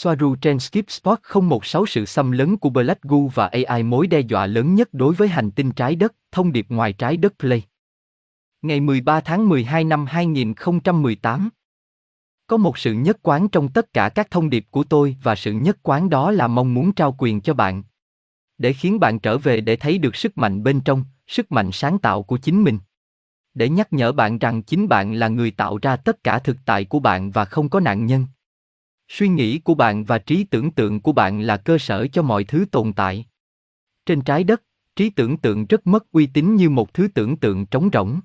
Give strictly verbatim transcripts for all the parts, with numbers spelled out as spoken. Swaruu trên Skip Spot không một sáu sự xâm lấn của Black Goo và a i mối đe dọa lớn nhất đối với hành tinh trái đất, thông điệp ngoài trái đất Play. Ngày mười ba tháng mười hai năm hai nghìn không trăm mười tám. Có một sự nhất quán trong tất cả các thông điệp của tôi và sự nhất quán đó là mong muốn trao quyền cho bạn. Để khiến bạn trở về để thấy được sức mạnh bên trong, sức mạnh sáng tạo của chính mình. Để nhắc nhở bạn rằng chính bạn là người tạo ra tất cả thực tại của bạn và không có nạn nhân. Suy nghĩ của bạn và trí tưởng tượng của bạn là cơ sở cho mọi thứ tồn tại. Trên trái đất, trí tưởng tượng rất mất uy tín như một thứ tưởng tượng trống rỗng.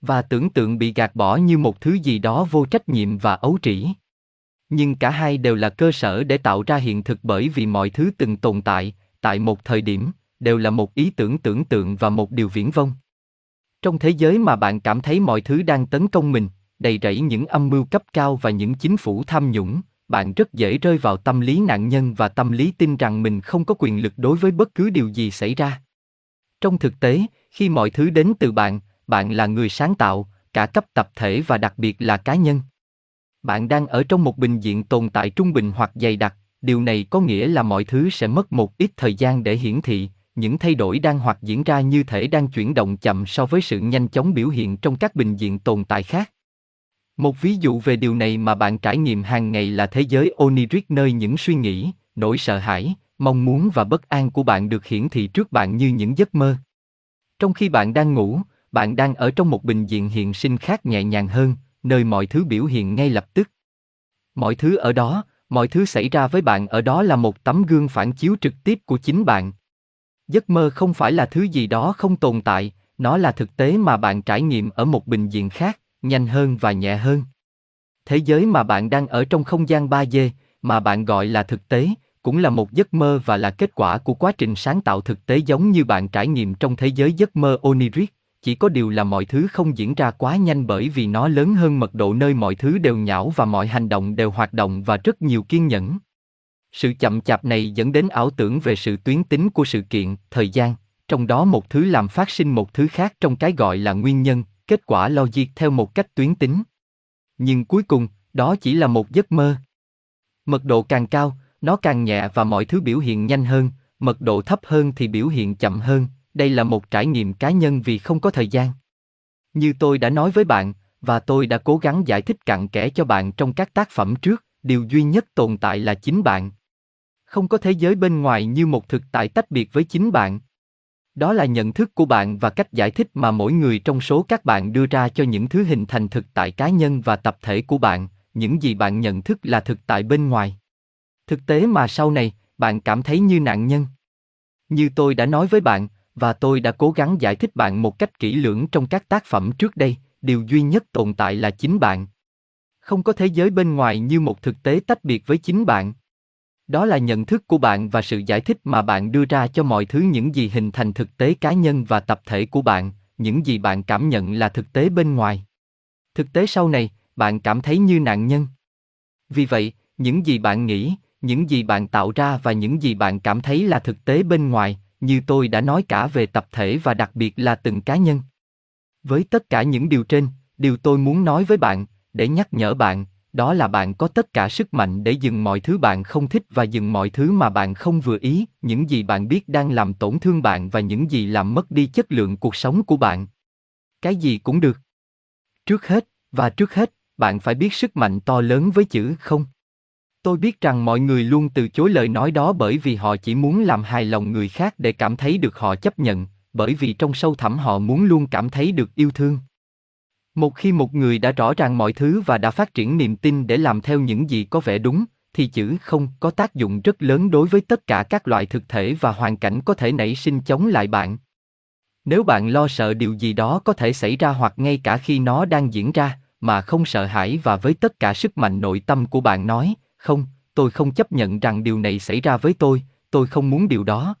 Và tưởng tượng bị gạt bỏ như một thứ gì đó vô trách nhiệm và ấu trĩ. Nhưng cả hai đều là cơ sở để tạo ra hiện thực bởi vì mọi thứ từng tồn tại, tại một thời điểm, đều là một ý tưởng tưởng tượng và một điều viển vông. Trong thế giới mà bạn cảm thấy mọi thứ đang tấn công mình, đầy rẫy những âm mưu cấp cao và những chính phủ tham nhũng, bạn rất dễ rơi vào tâm lý nạn nhân và tâm lý tin rằng mình không có quyền lực đối với bất cứ điều gì xảy ra. Trong thực tế, khi mọi thứ đến từ bạn, bạn là người sáng tạo, cả cấp tập thể và đặc biệt là cá nhân. Bạn đang ở trong một bình diện tồn tại trung bình hoặc dày đặc, điều này có nghĩa là mọi thứ sẽ mất một ít thời gian để hiển thị, những thay đổi đang hoặc diễn ra như thể đang chuyển động chậm so với sự nhanh chóng biểu hiện trong các bình diện tồn tại khác. Một ví dụ về điều này mà bạn trải nghiệm hàng ngày là thế giới oniric nơi những suy nghĩ, nỗi sợ hãi, mong muốn và bất an của bạn được hiển thị trước bạn như những giấc mơ. Trong khi bạn đang ngủ, bạn đang ở trong một bình diện hiện sinh khác nhẹ nhàng hơn, nơi mọi thứ biểu hiện ngay lập tức. Mọi thứ ở đó, mọi thứ xảy ra với bạn ở đó là một tấm gương phản chiếu trực tiếp của chính bạn. Giấc mơ không phải là thứ gì đó không tồn tại, nó là thực tế mà bạn trải nghiệm ở một bình diện khác, nhanh hơn và nhẹ hơn. Thế giới mà bạn đang ở trong không gian ba D, mà bạn gọi là thực tế, cũng là một giấc mơ và là kết quả của quá trình sáng tạo thực tế giống như bạn trải nghiệm trong thế giới giấc mơ oniric. Chỉ có điều là mọi thứ không diễn ra quá nhanh bởi vì nó lớn hơn mật độ nơi mọi thứ đều nhão và mọi hành động đều hoạt động và rất nhiều kiên nhẫn. Sự chậm chạp này dẫn đến ảo tưởng về sự tuyến tính của sự kiện, thời gian, trong đó một thứ làm phát sinh một thứ khác trong cái gọi là nguyên nhân, kết quả logic theo một cách tuyến tính. Nhưng cuối cùng, đó chỉ là một giấc mơ. Mật độ càng cao, nó càng nhẹ và mọi thứ biểu hiện nhanh hơn, mật độ thấp hơn thì biểu hiện chậm hơn. Đây là một trải nghiệm cá nhân vì không có thời gian. Như tôi đã nói với bạn, và tôi đã cố gắng giải thích cặn kẽ cho bạn trong các tác phẩm trước, điều duy nhất tồn tại là chính bạn. Không có thế giới bên ngoài như một thực tại tách biệt với chính bạn. Đó là nhận thức của bạn và cách giải thích mà mỗi người trong số các bạn đưa ra cho những thứ hình thành thực tại cá nhân và tập thể của bạn, những gì bạn nhận thức là thực tại bên ngoài. Thực tế mà sau này, bạn cảm thấy như nạn nhân. Như tôi đã nói với bạn, và tôi đã cố gắng giải thích bạn một cách kỹ lưỡng trong các tác phẩm trước đây, điều duy nhất tồn tại là chính bạn. Không có thế giới bên ngoài như một thực tế tách biệt với chính bạn. Đó là nhận thức của bạn và sự giải thích mà bạn đưa ra cho mọi thứ những gì hình thành thực tế cá nhân và tập thể của bạn, những gì bạn cảm nhận là thực tế bên ngoài. Thực tế sau này, bạn cảm thấy như nạn nhân. Vì vậy, những gì bạn nghĩ, những gì bạn tạo ra và những gì bạn cảm thấy là thực tế bên ngoài, như tôi đã nói cả về tập thể và đặc biệt là từng cá nhân. Với tất cả những điều trên, điều tôi muốn nói với bạn, để nhắc nhở bạn, đó là bạn có tất cả sức mạnh để dừng mọi thứ bạn không thích và dừng mọi thứ mà bạn không vừa ý, những gì bạn biết đang làm tổn thương bạn và những gì làm mất đi chất lượng cuộc sống của bạn. Cái gì cũng được. Trước hết, và trước hết, bạn phải biết sức mạnh to lớn với chữ không. Tôi biết rằng mọi người luôn từ chối lời nói đó bởi vì họ chỉ muốn làm hài lòng người khác để cảm thấy được họ chấp nhận, bởi vì trong sâu thẳm họ muốn luôn cảm thấy được yêu thương. Một khi một người đã rõ ràng mọi thứ và đã phát triển niềm tin để làm theo những gì có vẻ đúng, thì chữ không có tác dụng rất lớn đối với tất cả các loại thực thể và hoàn cảnh có thể nảy sinh chống lại bạn. Nếu bạn lo sợ điều gì đó có thể xảy ra hoặc ngay cả khi nó đang diễn ra, mà không sợ hãi và với tất cả sức mạnh nội tâm của bạn nói, không, tôi không chấp nhận rằng điều này xảy ra với tôi, tôi không muốn điều đó.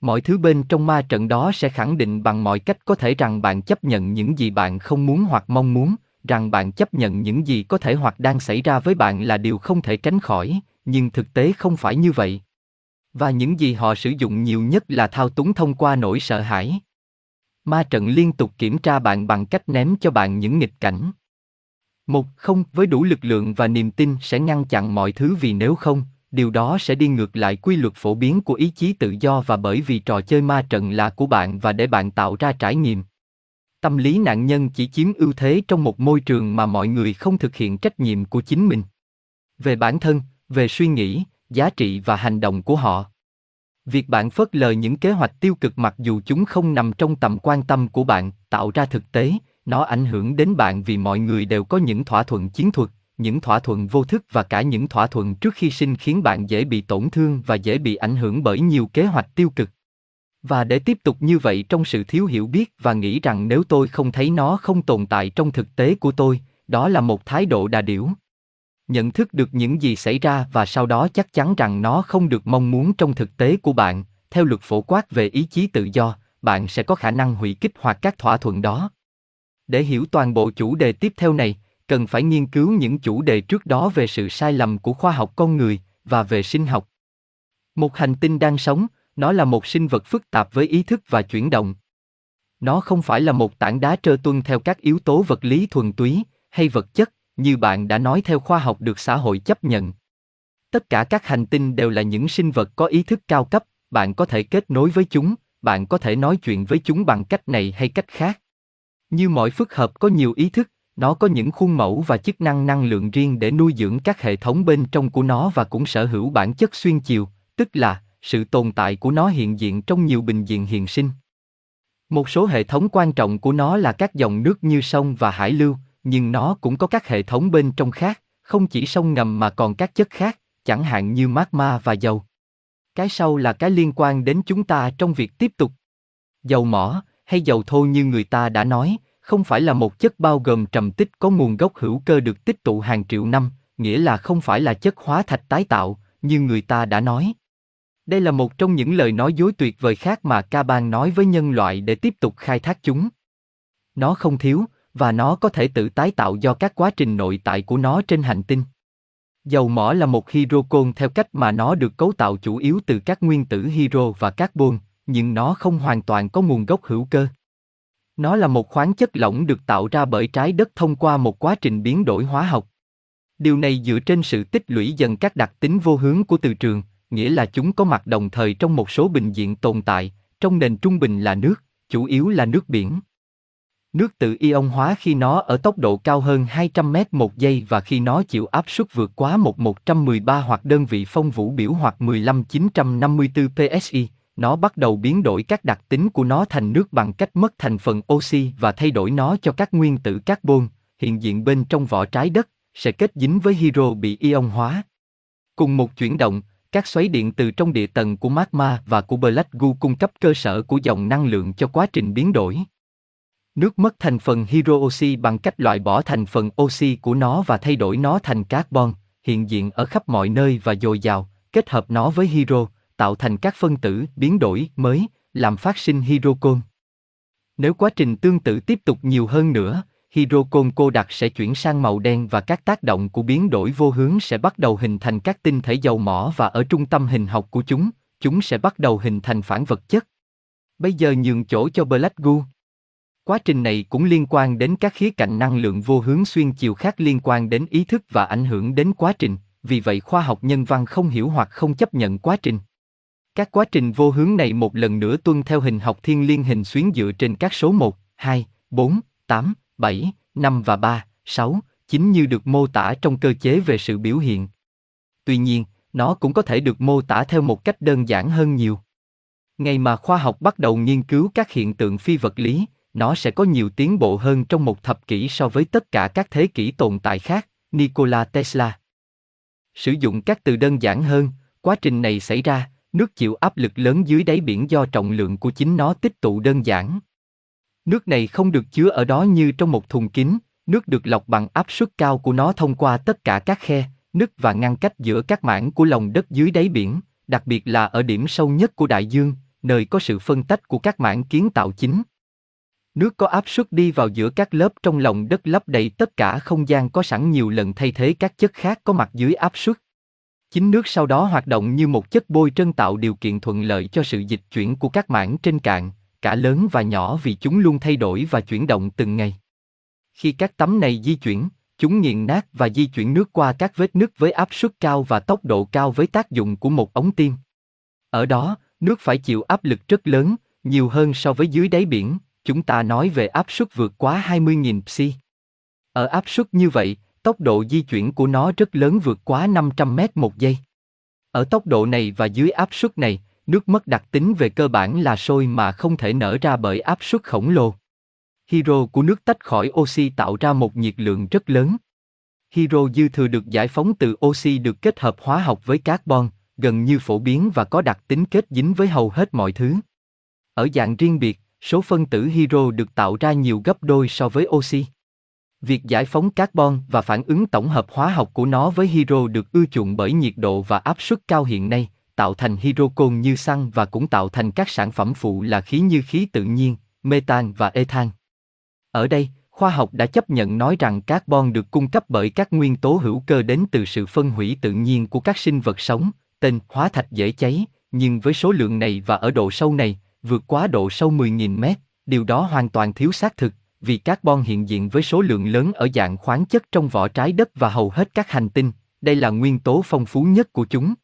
Mọi thứ bên trong ma trận đó sẽ khẳng định bằng mọi cách có thể rằng bạn chấp nhận những gì bạn không muốn hoặc mong muốn, rằng bạn chấp nhận những gì có thể hoặc đang xảy ra với bạn là điều không thể tránh khỏi, nhưng thực tế không phải như vậy. Và những gì họ sử dụng nhiều nhất là thao túng thông qua nỗi sợ hãi. Ma trận liên tục kiểm tra bạn bằng cách ném cho bạn những nghịch cảnh. Một không với đủ lực lượng và niềm tin sẽ ngăn chặn mọi thứ, vì nếu không, điều đó sẽ đi ngược lại quy luật phổ biến của ý chí tự do, và bởi vì trò chơi ma trận là của bạn và để bạn tạo ra trải nghiệm. Tâm lý nạn nhân chỉ chiếm ưu thế trong một môi trường mà mọi người không thực hiện trách nhiệm của chính mình về bản thân, về suy nghĩ, giá trị và hành động của họ. Việc bạn phớt lờ những kế hoạch tiêu cực mặc dù chúng không nằm trong tầm quan tâm của bạn, tạo ra thực tế, nó ảnh hưởng đến bạn vì mọi người đều có những thỏa thuận chiến thuật, những thỏa thuận vô thức và cả những thỏa thuận trước khi sinh, khiến bạn dễ bị tổn thương và dễ bị ảnh hưởng bởi nhiều kế hoạch tiêu cực. Và để tiếp tục như vậy trong sự thiếu hiểu biết và nghĩ rằng nếu tôi không thấy nó không tồn tại trong thực tế của tôi, đó là một thái độ đà điểu. Nhận thức được những gì xảy ra và sau đó chắc chắn rằng nó không được mong muốn trong thực tế của bạn, theo luật phổ quát về ý chí tự do, bạn sẽ có khả năng hủy kích hoạt các thỏa thuận đó. Để hiểu toàn bộ chủ đề tiếp theo này, cần phải nghiên cứu những chủ đề trước đó về sự sai lầm của khoa học con người và về sinh học. Một hành tinh đang sống, nó là một sinh vật phức tạp với ý thức và chuyển động. Nó không phải là một tảng đá trơ tuân theo các yếu tố vật lý thuần túy hay vật chất, như bạn đã nói, theo khoa học được xã hội chấp nhận. Tất cả các hành tinh đều là những sinh vật có ý thức cao cấp, bạn có thể kết nối với chúng, bạn có thể nói chuyện với chúng bằng cách này hay cách khác. Như mọi phức hợp có nhiều ý thức, nó có những khuôn mẫu và chức năng năng lượng riêng để nuôi dưỡng các hệ thống bên trong của nó, và cũng sở hữu bản chất xuyên chiều, tức là sự tồn tại của nó hiện diện trong nhiều bình diện hiện sinh. Một số hệ thống quan trọng của nó là các dòng nước như sông và hải lưu, nhưng nó cũng có các hệ thống bên trong khác, không chỉ sông ngầm mà còn các chất khác, chẳng hạn như magma và dầu. Cái sau là cái liên quan đến chúng ta trong việc tiếp tục. Dầu mỏ, hay dầu thô như người ta đã nói, không phải là một chất bao gồm trầm tích có nguồn gốc hữu cơ được tích tụ hàng triệu năm, nghĩa là không phải là chất hóa thạch tái tạo, như người ta đã nói. Đây là một trong những lời nói dối tuyệt vời khác mà Kaban nói với nhân loại để tiếp tục khai thác chúng. Nó không thiếu, và nó có thể tự tái tạo do các quá trình nội tại của nó trên hành tinh. Dầu mỏ là một hydrocarbon theo cách mà nó được cấu tạo chủ yếu từ các nguyên tử hydro và carbon, nhưng nó không hoàn toàn có nguồn gốc hữu cơ. Nó là một khoáng chất lỏng được tạo ra bởi trái đất thông qua một quá trình biến đổi hóa học. Điều này dựa trên sự tích lũy dần các đặc tính vô hướng của từ trường, nghĩa là chúng có mặt đồng thời trong một số bình diện tồn tại, trong nền trung bình là nước, chủ yếu là nước biển. Nước tự ion hóa khi nó ở tốc độ cao hơn hai trăm mét một giây và khi nó chịu áp suất vượt quá một nghìn một trăm mười ba hoặc đơn vị phong vũ biểu hoặc mười lăm nghìn chín trăm năm mươi tư psi, nó bắt đầu biến đổi các đặc tính của nó thành nước bằng cách mất thành phần oxy và thay đổi nó cho các nguyên tử carbon, hiện diện bên trong vỏ trái đất, sẽ kết dính với hydro bị ion hóa. Cùng một chuyển động, các xoáy điện từ trong địa tầng của magma và của Black Goo cung cấp cơ sở của dòng năng lượng cho quá trình biến đổi. Nước mất thành phần hydroxy bằng cách loại bỏ thành phần oxy của nó và thay đổi nó thành carbon, hiện diện ở khắp mọi nơi và dồi dào, kết hợp nó với hydro, tạo thành các phân tử biến đổi mới, làm phát sinh hydrocarbon. Nếu quá trình tương tự tiếp tục nhiều hơn nữa, hydrocarbon cô đặc sẽ chuyển sang màu đen và các tác động của biến đổi vô hướng sẽ bắt đầu hình thành các tinh thể dầu mỏ, và ở trung tâm hình học của chúng, chúng sẽ bắt đầu hình thành phản vật chất. Bây giờ nhường chỗ cho Black Goo. Quá trình này cũng liên quan đến các khía cạnh năng lượng vô hướng xuyên chiều khác liên quan đến ý thức và ảnh hưởng đến quá trình, vì vậy khoa học nhân văn không hiểu hoặc không chấp nhận quá trình. Các quá trình vô hướng này một lần nữa tuân theo hình học thiên liên hình xuyến dựa trên các số một, hai, bốn, tám, bảy, năm và ba, sáu, chín như được mô tả trong cơ chế về sự biểu hiện. Tuy nhiên, nó cũng có thể được mô tả theo một cách đơn giản hơn nhiều. Ngày mà khoa học bắt đầu nghiên cứu các hiện tượng phi vật lý, nó sẽ có nhiều tiến bộ hơn trong một thập kỷ so với tất cả các thế kỷ tồn tại khác. Nikola Tesla sử dụng các từ đơn giản hơn. Quá trình này xảy ra, nước chịu áp lực lớn dưới đáy biển do trọng lượng của chính nó tích tụ đơn giản. Nước này không được chứa ở đó như trong một thùng kín, nước được lọc bằng áp suất cao của nó thông qua tất cả các khe, nứt và ngăn cách giữa các mảng của lòng đất dưới đáy biển, đặc biệt là ở điểm sâu nhất của đại dương, nơi có sự phân tách của các mảng kiến tạo chính. Nước có áp suất đi vào giữa các lớp trong lòng đất lấp đầy tất cả không gian có sẵn, nhiều lần thay thế các chất khác có mặt dưới áp suất. Chính nước sau đó hoạt động như một chất bôi trơn tạo điều kiện thuận lợi cho sự dịch chuyển của các mảng trên cạn, cả lớn và nhỏ, vì chúng luôn thay đổi và chuyển động từng ngày. Khi các tấm này di chuyển, Chúng nghiền nát và di chuyển nước qua các vết nứt với áp suất cao và tốc độ cao với tác dụng của một ống tiêm. Ở đó, nước phải chịu áp lực rất lớn, nhiều hơn so với dưới đáy biển, chúng ta nói về áp suất vượt quá hai mươi nghìn psi. Ở áp suất như vậy, tốc độ di chuyển của nó rất lớn vượt quá năm trăm mét một giây. Ở tốc độ này và dưới áp suất này, nước mất đặc tính về cơ bản là sôi mà không thể nở ra bởi áp suất khổng lồ. Hydro của nước tách khỏi oxy tạo ra một nhiệt lượng rất lớn. Hydro dư thừa được giải phóng từ oxy được kết hợp hóa học với carbon, gần như phổ biến và có đặc tính kết dính với hầu hết mọi thứ. Ở dạng riêng biệt, số phân tử hydro được tạo ra nhiều gấp đôi so với oxy. Việc giải phóng carbon và phản ứng tổng hợp hóa học của nó với hydro được ưa chuộng bởi nhiệt độ và áp suất cao hiện nay, tạo thành hydrocarbon như xăng và cũng tạo thành các sản phẩm phụ là khí như khí tự nhiên, methane và ethane. Ở đây, khoa học đã chấp nhận nói rằng carbon được cung cấp bởi các nguyên tố hữu cơ đến từ sự phân hủy tự nhiên của các sinh vật sống, tên hóa thạch dễ cháy, nhưng với số lượng này và ở độ sâu này, vượt quá độ sâu mười nghìn mét, điều đó hoàn toàn thiếu xác thực, vì carbon hiện diện với số lượng lớn ở dạng khoáng chất trong vỏ trái đất và hầu hết các hành tinh, đây là nguyên tố phong phú nhất của chúng.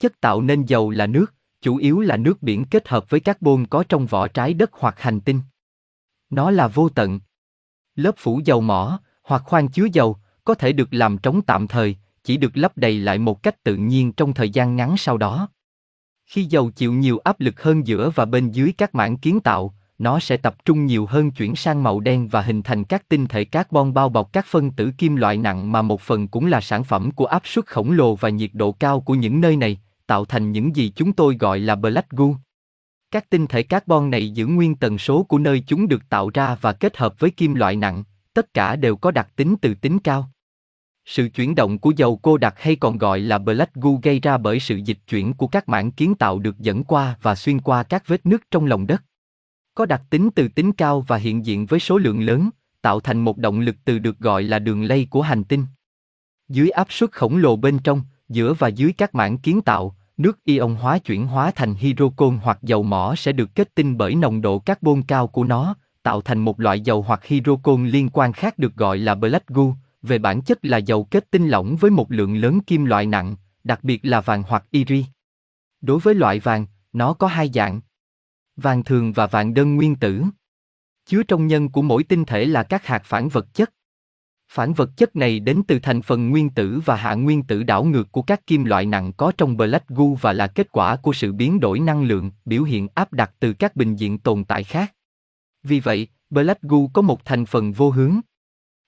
Chất tạo nên dầu là nước, chủ yếu là nước biển kết hợp với carbon có trong vỏ trái đất hoặc hành tinh. Nó là vô tận. Lớp phủ dầu mỏ, hoặc khoang chứa dầu, có thể được làm trống tạm thời, chỉ được lấp đầy lại một cách tự nhiên trong thời gian ngắn sau đó. Khi dầu chịu nhiều áp lực hơn giữa và bên dưới các mảng kiến tạo, nó sẽ tập trung nhiều hơn chuyển sang màu đen và hình thành các tinh thể carbon bao bọc các phân tử kim loại nặng mà một phần cũng là sản phẩm của áp suất khổng lồ và nhiệt độ cao của những nơi này, tạo thành những gì chúng tôi gọi là Black Goo. Các tinh thể carbon này giữ nguyên tần số của nơi chúng được tạo ra và kết hợp với kim loại nặng, tất cả đều có đặc tính từ tính cao. Sự chuyển động của dầu cô đặc hay còn gọi là Black Goo gây ra bởi sự dịch chuyển của các mảng kiến tạo được dẫn qua và xuyên qua các vết nứt trong lòng đất. Có đặc tính từ tính cao và hiện diện với số lượng lớn, tạo thành một động lực từ được gọi là đường lây của hành tinh. Dưới áp suất khổng lồ bên trong, giữa và dưới các mảng kiến tạo, nước ion hóa chuyển hóa thành hydrocarbon hoặc dầu mỏ sẽ được kết tinh bởi nồng độ carbon cao của nó, tạo thành một loại dầu hoặc hydrocarbon liên quan khác được gọi là Black Goo, về bản chất là dầu kết tinh lỏng với một lượng lớn kim loại nặng, đặc biệt là vàng hoặc iri. Đối với loại vàng, nó có hai dạng: vàng thường và vàng đơn nguyên tử. Chứa trong nhân của mỗi tinh thể là các hạt phản vật chất. Phản vật chất này đến từ thành phần nguyên tử và hạ nguyên tử đảo ngược của các kim loại nặng có trong Black Goo và là kết quả của sự biến đổi năng lượng, biểu hiện áp đặt từ các bình diện tồn tại khác. Vì vậy, Black Goo có một thành phần vô hướng.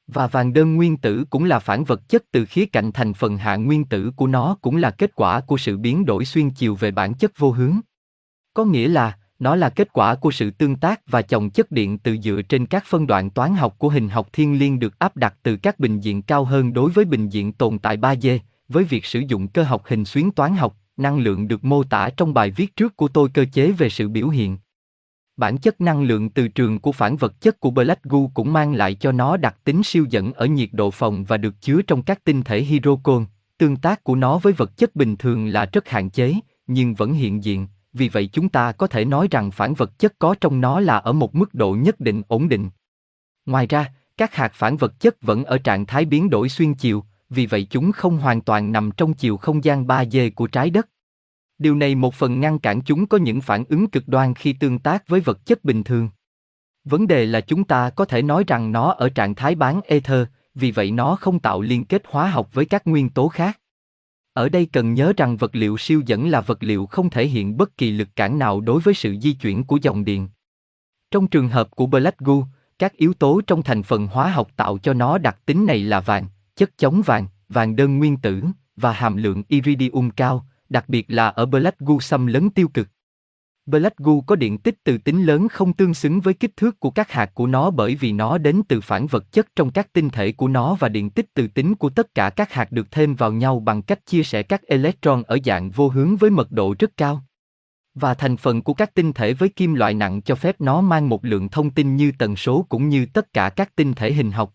Và vàng đơn nguyên tử cũng là phản vật chất từ khía cạnh thành phần hạ nguyên tử của nó cũng là kết quả của sự biến đổi xuyên chiều về bản chất vô hướng. Có nghĩa là, nó là kết quả của sự tương tác và chồng chất điện từ dựa trên các phân đoạn toán học của hình học thiên liên được áp đặt từ các bình diện cao hơn đối với bình diện tồn tại ba D, với việc sử dụng cơ học hình xuyến toán học, năng lượng được mô tả trong bài viết trước của tôi cơ chế về sự biểu hiện. Bản chất năng lượng từ trường của phản vật chất của Black Goo cũng mang lại cho nó đặc tính siêu dẫn ở nhiệt độ phòng và được chứa trong các tinh thể hydrocarbon, tương tác của nó với vật chất bình thường là rất hạn chế, nhưng vẫn hiện diện. Vì vậy chúng ta có thể nói rằng phản vật chất có trong nó là ở một mức độ nhất định ổn định. Ngoài ra, các hạt phản vật chất vẫn ở trạng thái biến đổi xuyên chiều, vì vậy chúng không hoàn toàn nằm trong chiều không gian ba D của trái đất. Điều này một phần ngăn cản chúng có những phản ứng cực đoan khi tương tác với vật chất bình thường. Vấn đề là chúng ta có thể nói rằng nó ở trạng thái bán ether, vì vậy nó không tạo liên kết hóa học với các nguyên tố khác. Ở đây cần nhớ rằng vật liệu siêu dẫn là vật liệu không thể hiện bất kỳ lực cản nào đối với sự di chuyển của dòng điện. Trong trường hợp của Black Goo, các yếu tố trong thành phần hóa học tạo cho nó đặc tính này là vàng, chất chống vàng, vàng đơn nguyên tử, và hàm lượng iridium cao, đặc biệt là ở Black Goo xâm lấn tiêu cực. Black Goo có điện tích từ tính lớn không tương xứng với kích thước của các hạt của nó bởi vì nó đến từ phản vật chất trong các tinh thể của nó và điện tích từ tính của tất cả các hạt được thêm vào nhau bằng cách chia sẻ các electron ở dạng vô hướng với mật độ rất cao. Và thành phần của các tinh thể với kim loại nặng cho phép nó mang một lượng thông tin như tần số cũng như tất cả các tinh thể hình học.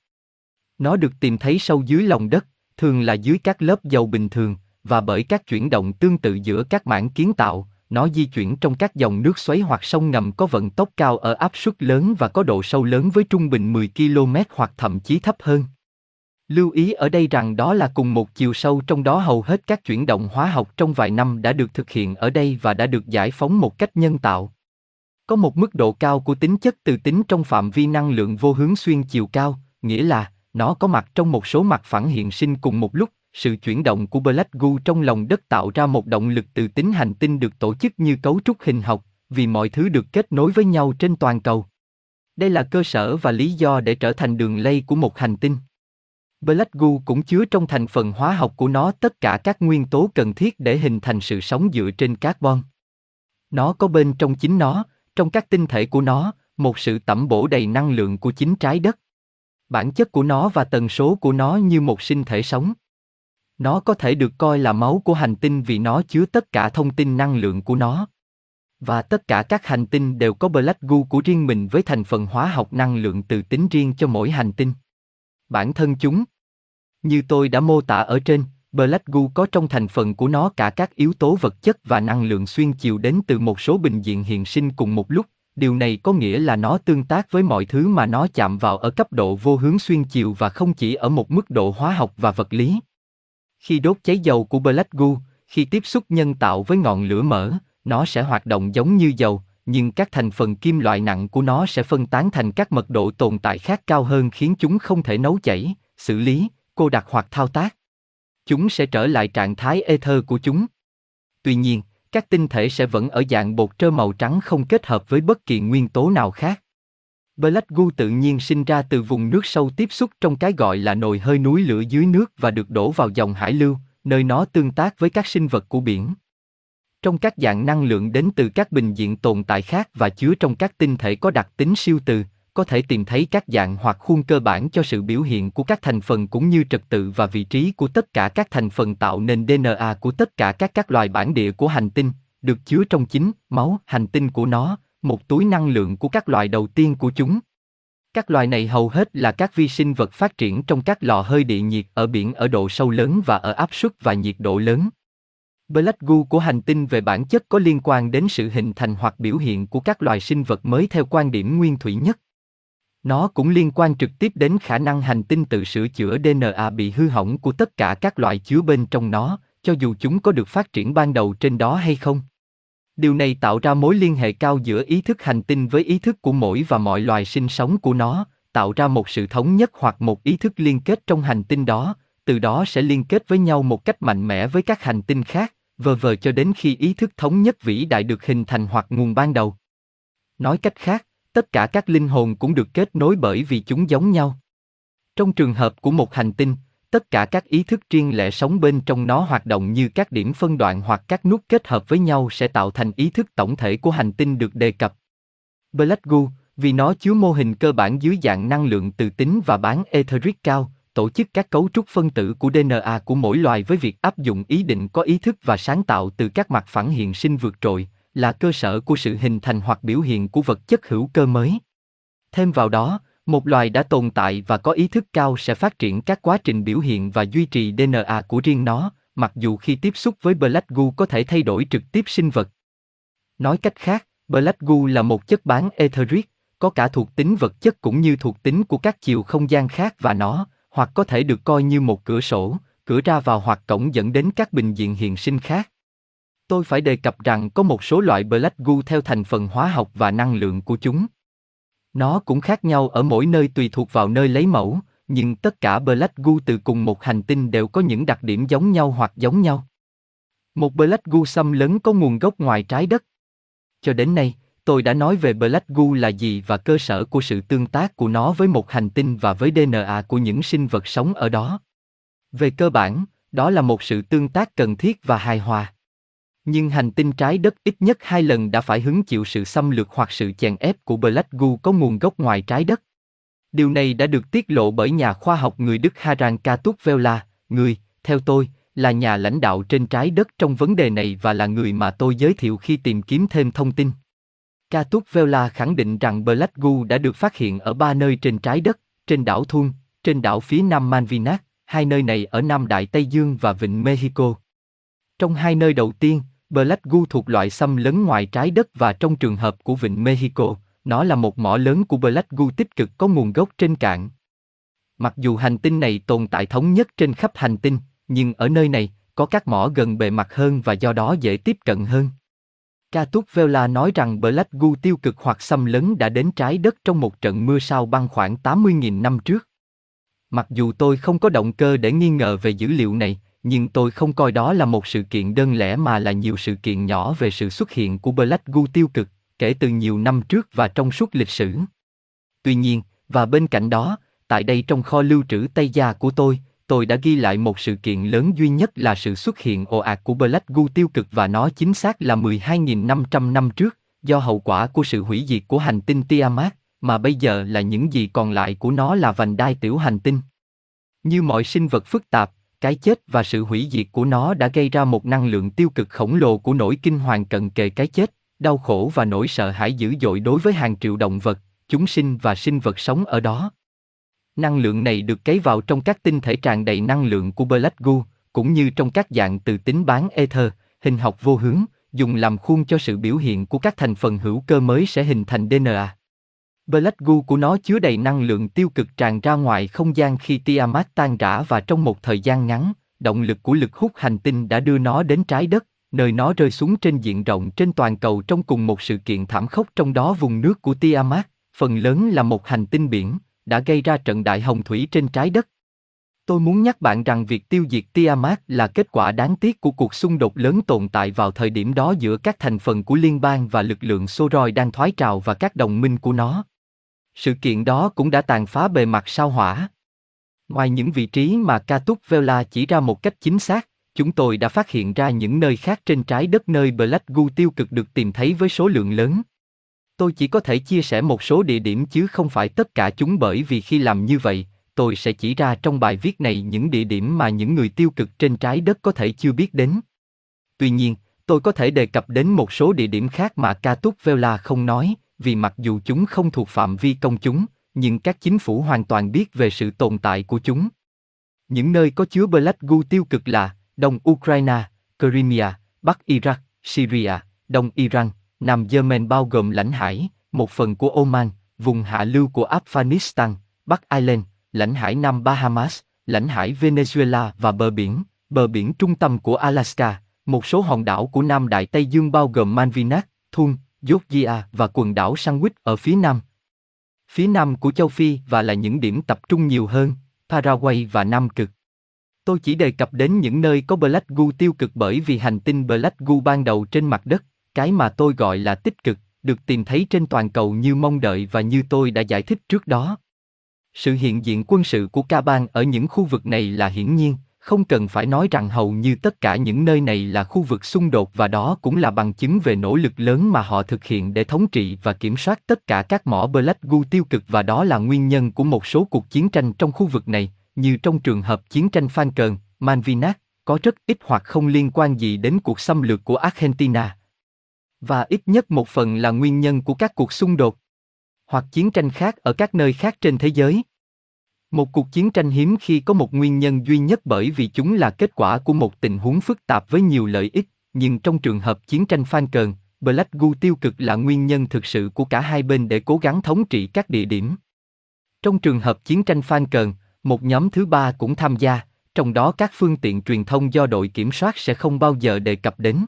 Nó được tìm thấy sâu dưới lòng đất, thường là dưới các lớp dầu bình thường, và bởi các chuyển động tương tự giữa các mảng kiến tạo, nó di chuyển trong các dòng nước xoáy hoặc sông ngầm có vận tốc cao ở áp suất lớn và có độ sâu lớn với trung bình mười ki lô mét hoặc thậm chí thấp hơn. Lưu ý ở đây rằng đó là cùng một chiều sâu, trong đó hầu hết các chuyển động hóa học trong vài năm đã được thực hiện ở đây và đã được giải phóng một cách nhân tạo. Có một mức độ cao của tính chất từ tính trong phạm vi năng lượng vô hướng xuyên chiều cao, nghĩa là nó có mặt trong một số mặt phẳng hiện sinh cùng một lúc. Sự chuyển động của Black Goo trong lòng đất tạo ra một động lực từ tính hành tinh được tổ chức như cấu trúc hình học, vì mọi thứ được kết nối với nhau trên toàn cầu. Đây là cơ sở và lý do để trở thành đường lây của một hành tinh. Black Goo cũng chứa trong thành phần hóa học của nó tất cả các nguyên tố cần thiết để hình thành sự sống dựa trên carbon. Nó có bên trong chính nó, trong các tinh thể của nó, một sự tẩm bổ đầy năng lượng của chính trái đất. Bản chất của nó và tần số của nó như một sinh thể sống. Nó có thể được coi là máu của hành tinh vì nó chứa tất cả thông tin năng lượng của nó. Và tất cả các hành tinh đều có Black Goo của riêng mình với thành phần hóa học năng lượng từ tính riêng cho mỗi hành tinh. Bản thân chúng, như tôi đã mô tả ở trên, Black Goo có trong thành phần của nó cả các yếu tố vật chất và năng lượng xuyên chiều đến từ một số bình diện hiện sinh cùng một lúc. Điều này có nghĩa là nó tương tác với mọi thứ mà nó chạm vào ở cấp độ vô hướng xuyên chiều và không chỉ ở một mức độ hóa học và vật lý. Khi đốt cháy dầu của Black Goo, khi tiếp xúc nhân tạo với ngọn lửa mở, nó sẽ hoạt động giống như dầu, nhưng các thành phần kim loại nặng của nó sẽ phân tán thành các mật độ tồn tại khác cao hơn khiến chúng không thể nấu chảy, xử lý, cô đặc hoặc thao tác. Chúng sẽ trở lại trạng thái ether của chúng. Tuy nhiên, các tinh thể sẽ vẫn ở dạng bột trơ màu trắng không kết hợp với bất kỳ nguyên tố nào khác. Black Goo tự nhiên sinh ra từ vùng nước sâu tiếp xúc trong cái gọi là nồi hơi núi lửa dưới nước và được đổ vào dòng hải lưu, nơi nó tương tác với các sinh vật của biển. Trong các dạng năng lượng đến từ các bình diện tồn tại khác và chứa trong các tinh thể có đặc tính siêu từ, có thể tìm thấy các dạng hoặc khuôn cơ bản cho sự biểu hiện của các thành phần cũng như trật tự và vị trí của tất cả các thành phần tạo nên đê en a của tất cả các các loài bản địa của hành tinh, được chứa trong chính máu hành tinh của nó, một túi năng lượng của các loài đầu tiên của chúng. Các loài này hầu hết là các vi sinh vật phát triển trong các lò hơi địa nhiệt ở biển ở độ sâu lớn và ở áp suất và nhiệt độ lớn. Black Goo của hành tinh về bản chất có liên quan đến sự hình thành hoặc biểu hiện của các loài sinh vật mới theo quan điểm nguyên thủy nhất. Nó cũng liên quan trực tiếp đến khả năng hành tinh tự sửa chữa đê en a bị hư hỏng của tất cả các loại chứa bên trong nó, cho dù chúng có được phát triển ban đầu trên đó hay không. Điều này tạo ra mối liên hệ cao giữa ý thức hành tinh với ý thức của mỗi và mọi loài sinh sống của nó, tạo ra một sự thống nhất hoặc một ý thức liên kết trong hành tinh đó, từ đó sẽ liên kết với nhau một cách mạnh mẽ với các hành tinh khác, vờ vờ cho đến khi ý thức thống nhất vĩ đại được hình thành hoặc nguồn ban đầu. Nói cách khác, tất cả các linh hồn cũng được kết nối bởi vì chúng giống nhau. Trong trường hợp của một hành tinh, tất cả các ý thức riêng lẻ sống bên trong nó hoạt động như các điểm phân đoạn hoặc các nút kết hợp với nhau sẽ tạo thành ý thức tổng thể của hành tinh được đề cập. Black Goo, vì nó chứa mô hình cơ bản dưới dạng năng lượng từ tính và bán etheric cao, tổ chức các cấu trúc phân tử của đê en a của mỗi loài với việc áp dụng ý định có ý thức và sáng tạo từ các mặt phẳng hiện sinh vượt trội, là cơ sở của sự hình thành hoặc biểu hiện của vật chất hữu cơ mới. Thêm vào đó, một loài đã tồn tại và có ý thức cao sẽ phát triển các quá trình biểu hiện và duy trì đê en a của riêng nó, mặc dù khi tiếp xúc với Black Goo có thể thay đổi trực tiếp sinh vật. Nói cách khác, Black Goo là một chất bán etheric, có cả thuộc tính vật chất cũng như thuộc tính của các chiều không gian khác và nó, hoặc có thể được coi như một cửa sổ, cửa ra vào hoặc cổng dẫn đến các bình diện hiện sinh khác. Tôi phải đề cập rằng có một số loại Black Goo theo thành phần hóa học và năng lượng của chúng. Nó cũng khác nhau ở mỗi nơi tùy thuộc vào nơi lấy mẫu, nhưng tất cả Black Goo từ cùng một hành tinh đều có những đặc điểm giống nhau hoặc giống nhau. Một Black Goo xâm lấn có nguồn gốc ngoài trái đất. Cho đến nay, tôi đã nói về Black Goo là gì và cơ sở của sự tương tác của nó với một hành tinh và với đê en a của những sinh vật sống ở đó. Về cơ bản, đó là một sự tương tác cần thiết và hài hòa. Nhưng hành tinh trái đất ít nhất hai lần đã phải hứng chịu sự xâm lược hoặc sự chèn ép của Black Goo có nguồn gốc ngoài trái đất. Điều này đã được tiết lộ bởi nhà khoa học người Đức Haran Katuzwella, người, theo tôi, là nhà lãnh đạo trên trái đất trong vấn đề này và là người mà tôi giới thiệu khi tìm kiếm thêm thông tin. Katuzwella khẳng định rằng Black Goo đã được phát hiện ở ba nơi trên trái đất, trên đảo Thun, trên đảo phía Nam Manvinak, hai nơi này ở Nam Đại Tây Dương và Vịnh Mexico. Trong hai nơi đầu tiên, Black Goo thuộc loại xâm lấn ngoài trái đất và trong trường hợp của Vịnh Mexico, nó là một mỏ lớn của Black Goo tích cực có nguồn gốc trên cạn. Mặc dù hành tinh này tồn tại thống nhất trên khắp hành tinh, nhưng ở nơi này, có các mỏ gần bề mặt hơn và do đó dễ tiếp cận hơn. Katuzwella nói rằng Black Goo tiêu cực hoặc xâm lấn đã đến trái đất trong một trận mưa sao băng khoảng tám mươi nghìn năm trước. Mặc dù tôi không có động cơ để nghi ngờ về dữ liệu này, nhưng tôi không coi đó là một sự kiện đơn lẻ mà là nhiều sự kiện nhỏ về sự xuất hiện của Black Goo tiêu cực, kể từ nhiều năm trước và trong suốt lịch sử. Tuy nhiên, và bên cạnh đó, tại đây trong kho lưu trữ Tây Gia của tôi, tôi đã ghi lại một sự kiện lớn duy nhất là sự xuất hiện ồ ạt của Black Goo tiêu cực và nó chính xác là mười hai nghìn năm trăm năm trước, do hậu quả của sự hủy diệt của hành tinh Tiamat, mà bây giờ là những gì còn lại của nó là vành đai tiểu hành tinh. Như mọi sinh vật phức tạp, cái chết và sự hủy diệt của nó đã gây ra một năng lượng tiêu cực khổng lồ của nỗi kinh hoàng cận kề cái chết, đau khổ và nỗi sợ hãi dữ dội đối với hàng triệu động vật, chúng sinh và sinh vật sống ở đó. Năng lượng này được cấy vào trong các tinh thể tràn đầy năng lượng của Black Goo, cũng như trong các dạng từ tính bán ether, hình học vô hướng, dùng làm khuôn cho sự biểu hiện của các thành phần hữu cơ mới sẽ hình thành đê en a. Black Goo của nó chứa đầy năng lượng tiêu cực tràn ra ngoài không gian khi Tiamat tan rã và trong một thời gian ngắn, động lực của lực hút hành tinh đã đưa nó đến trái đất, nơi nó rơi xuống trên diện rộng trên toàn cầu trong cùng một sự kiện thảm khốc, trong đó vùng nước của Tiamat, phần lớn là một hành tinh biển, đã gây ra trận đại hồng thủy trên trái đất. Tôi muốn nhắc bạn rằng việc tiêu diệt Tiamat là kết quả đáng tiếc của cuộc xung đột lớn tồn tại vào thời điểm đó giữa các thành phần của liên bang và lực lượng Soroi đang thoái trào và các đồng minh của nó. Sự kiện đó cũng đã tàn phá bề mặt sao hỏa. Ngoài những vị trí mà Katuzwella chỉ ra một cách chính xác, chúng tôi đã phát hiện ra những nơi khác trên trái đất nơi Black Goo tiêu cực được tìm thấy với số lượng lớn. Tôi chỉ có thể chia sẻ một số địa điểm chứ không phải tất cả chúng, bởi vì khi làm như vậy, tôi sẽ chỉ ra trong bài viết này những địa điểm mà những người tiêu cực trên trái đất có thể chưa biết đến. Tuy nhiên, tôi có thể đề cập đến một số địa điểm khác mà Katuzwella không nói, vì mặc dù chúng không thuộc phạm vi công chúng, nhưng các chính phủ hoàn toàn biết về sự tồn tại của chúng. Những nơi có chứa Black Goo tiêu cực là Đông Ukraine, Crimea, Bắc Iraq, Syria, Đông Iran, Nam Yemen bao gồm lãnh hải, một phần của Oman, vùng hạ lưu của Afghanistan, Bắc Ireland, lãnh hải Nam Bahamas, lãnh hải Venezuela và bờ biển, bờ biển trung tâm của Alaska, một số hòn đảo của Nam Đại Tây Dương bao gồm Malvinas, Thun, Georgia và quần đảo Sandwich ở phía nam. Phía nam của châu Phi và là những điểm tập trung nhiều hơn, Paraguay và Nam Cực. Tôi chỉ đề cập đến những nơi có Black Goo tiêu cực bởi vì hành tinh Black Goo ban đầu trên mặt đất, cái mà tôi gọi là tích cực, được tìm thấy trên toàn cầu như mong đợi và như tôi đã giải thích trước đó. Sự hiện diện quân sự của Kaban ở những khu vực này là hiển nhiên, không cần phải nói rằng hầu như tất cả những nơi này là khu vực xung đột và đó cũng là bằng chứng về nỗ lực lớn mà họ thực hiện để thống trị và kiểm soát tất cả các mỏ Black Goo tiêu cực, và đó là nguyên nhân của một số cuộc chiến tranh trong khu vực này, như trong trường hợp chiến tranh Phan Cờn, Malvinas, có rất ít hoặc không liên quan gì đến cuộc xâm lược của Argentina. Và ít nhất một phần là nguyên nhân của các cuộc xung đột hoặc chiến tranh khác ở các nơi khác trên thế giới. Một cuộc chiến tranh hiếm khi có một nguyên nhân duy nhất bởi vì chúng là kết quả của một tình huống phức tạp với nhiều lợi ích, nhưng trong trường hợp chiến tranh Phan Cờn, Black Goo tiêu cực là nguyên nhân thực sự của cả hai bên để cố gắng thống trị các địa điểm. Trong trường hợp chiến tranh Phan Cờn, một nhóm thứ ba cũng tham gia, trong đó các phương tiện truyền thông do đội kiểm soát sẽ không bao giờ đề cập đến.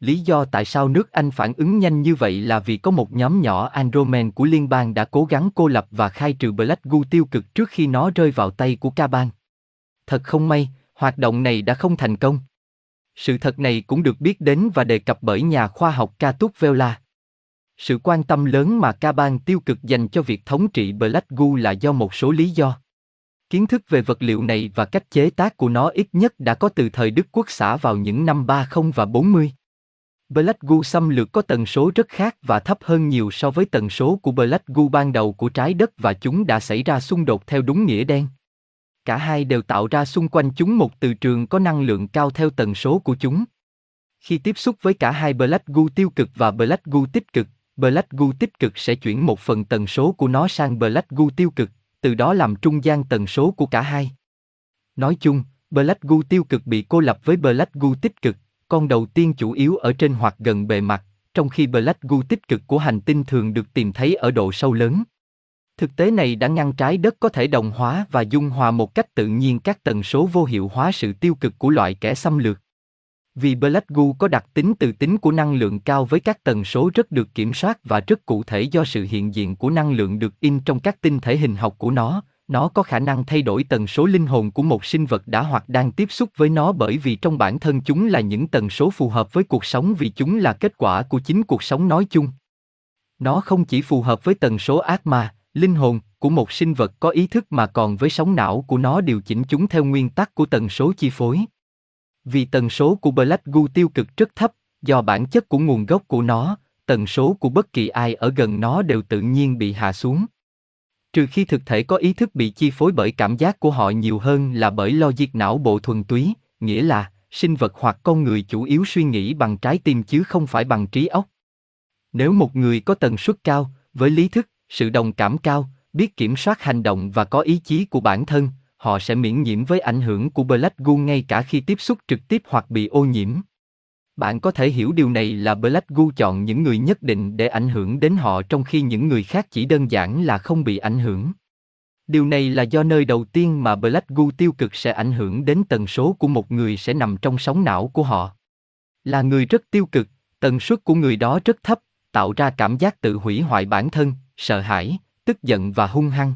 Lý do tại sao nước Anh phản ứng nhanh như vậy là vì có một nhóm nhỏ Andromen của liên bang đã cố gắng cô lập và khai trừ Black Goo tiêu cực trước khi nó rơi vào tay của Kaban. Thật không may, hoạt động này đã không thành công. Sự thật này cũng được biết đến và đề cập bởi nhà khoa học Katuzwella. Sự quan tâm lớn mà Kaban tiêu cực dành cho việc thống trị Black Goo là do một số lý do. Kiến thức về vật liệu này và cách chế tác của nó ít nhất đã có từ thời Đức Quốc xã vào những năm ba mươi và bốn mươi. Black Goo xâm lược có tần số rất khác và thấp hơn nhiều so với tần số của Black Goo ban đầu của trái đất và chúng đã xảy ra xung đột theo đúng nghĩa đen. Cả hai đều tạo ra xung quanh chúng một từ trường có năng lượng cao theo tần số của chúng. Khi tiếp xúc với cả hai Black Goo tiêu cực và Black Goo tích cực, Black Goo tích cực sẽ chuyển một phần tần số của nó sang Black Goo tiêu cực, từ đó làm trung gian tần số của cả hai. Nói chung, Black Goo tiêu cực bị cô lập với Black Goo tích cực. Con đầu tiên chủ yếu ở trên hoặc gần bề mặt, trong khi Black Goo tích cực của hành tinh thường được tìm thấy ở độ sâu lớn. Thực tế này đã ngăn trái đất có thể đồng hóa và dung hòa một cách tự nhiên các tần số vô hiệu hóa sự tiêu cực của loại kẻ xâm lược. Vì Black Goo có đặc tính từ tính của năng lượng cao với các tần số rất được kiểm soát và rất cụ thể do sự hiện diện của năng lượng được in trong các tinh thể hình học của nó, nó có khả năng thay đổi tần số linh hồn của một sinh vật đã hoặc đang tiếp xúc với nó bởi vì trong bản thân chúng là những tần số phù hợp với cuộc sống vì chúng là kết quả của chính cuộc sống nói chung. Nó không chỉ phù hợp với tần số ác ma, linh hồn của một sinh vật có ý thức mà còn với sóng não của nó điều chỉnh chúng theo nguyên tắc của tần số chi phối. Vì tần số của Black Goo tiêu cực rất thấp, do bản chất của nguồn gốc của nó, tần số của bất kỳ ai ở gần nó đều tự nhiên bị hạ xuống. Trừ khi thực thể có ý thức bị chi phối bởi cảm giác của họ nhiều hơn là bởi logic não bộ thuần túy, nghĩa là sinh vật hoặc con người chủ yếu suy nghĩ bằng trái tim chứ không phải bằng trí óc. Nếu một người có tần suất cao, với lý thức, sự đồng cảm cao, biết kiểm soát hành động và có ý chí của bản thân, họ sẽ miễn nhiễm với ảnh hưởng của Black Goo ngay cả khi tiếp xúc trực tiếp hoặc bị ô nhiễm. Bạn có thể hiểu điều này là Black Goo chọn những người nhất định để ảnh hưởng đến họ trong khi những người khác chỉ đơn giản là không bị ảnh hưởng. Điều này là do nơi đầu tiên mà Black Goo tiêu cực sẽ ảnh hưởng đến tần số của một người sẽ nằm trong sóng não của họ. Là người rất tiêu cực, tần suất của người đó rất thấp, tạo ra cảm giác tự hủy hoại bản thân, sợ hãi, tức giận và hung hăng.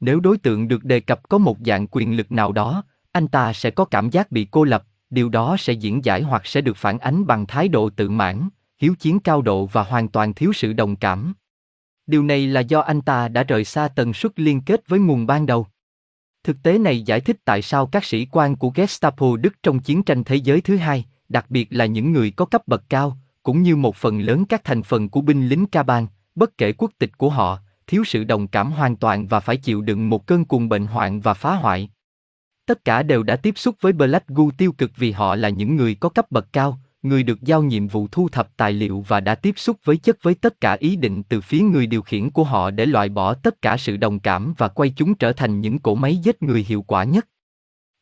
Nếu đối tượng được đề cập có một dạng quyền lực nào đó, anh ta sẽ có cảm giác bị cô lập, điều đó sẽ diễn giải hoặc sẽ được phản ánh bằng thái độ tự mãn, hiếu chiến cao độ và hoàn toàn thiếu sự đồng cảm. Điều này là do anh ta đã rời xa tần suất liên kết với nguồn ban đầu. Thực tế này giải thích tại sao các sĩ quan của Gestapo Đức trong chiến tranh thế giới thứ hai, đặc biệt là những người có cấp bậc cao, cũng như một phần lớn các thành phần của binh lính Kaban, bất kể quốc tịch của họ, thiếu sự đồng cảm hoàn toàn và phải chịu đựng một cơn cuồng bệnh hoạn và phá hoại. Tất cả đều đã tiếp xúc với Black Goo tiêu cực vì họ là những người có cấp bậc cao, người được giao nhiệm vụ thu thập tài liệu và đã tiếp xúc với chất với tất cả ý định từ phía người điều khiển của họ để loại bỏ tất cả sự đồng cảm và quay chúng trở thành những cỗ máy giết người hiệu quả nhất.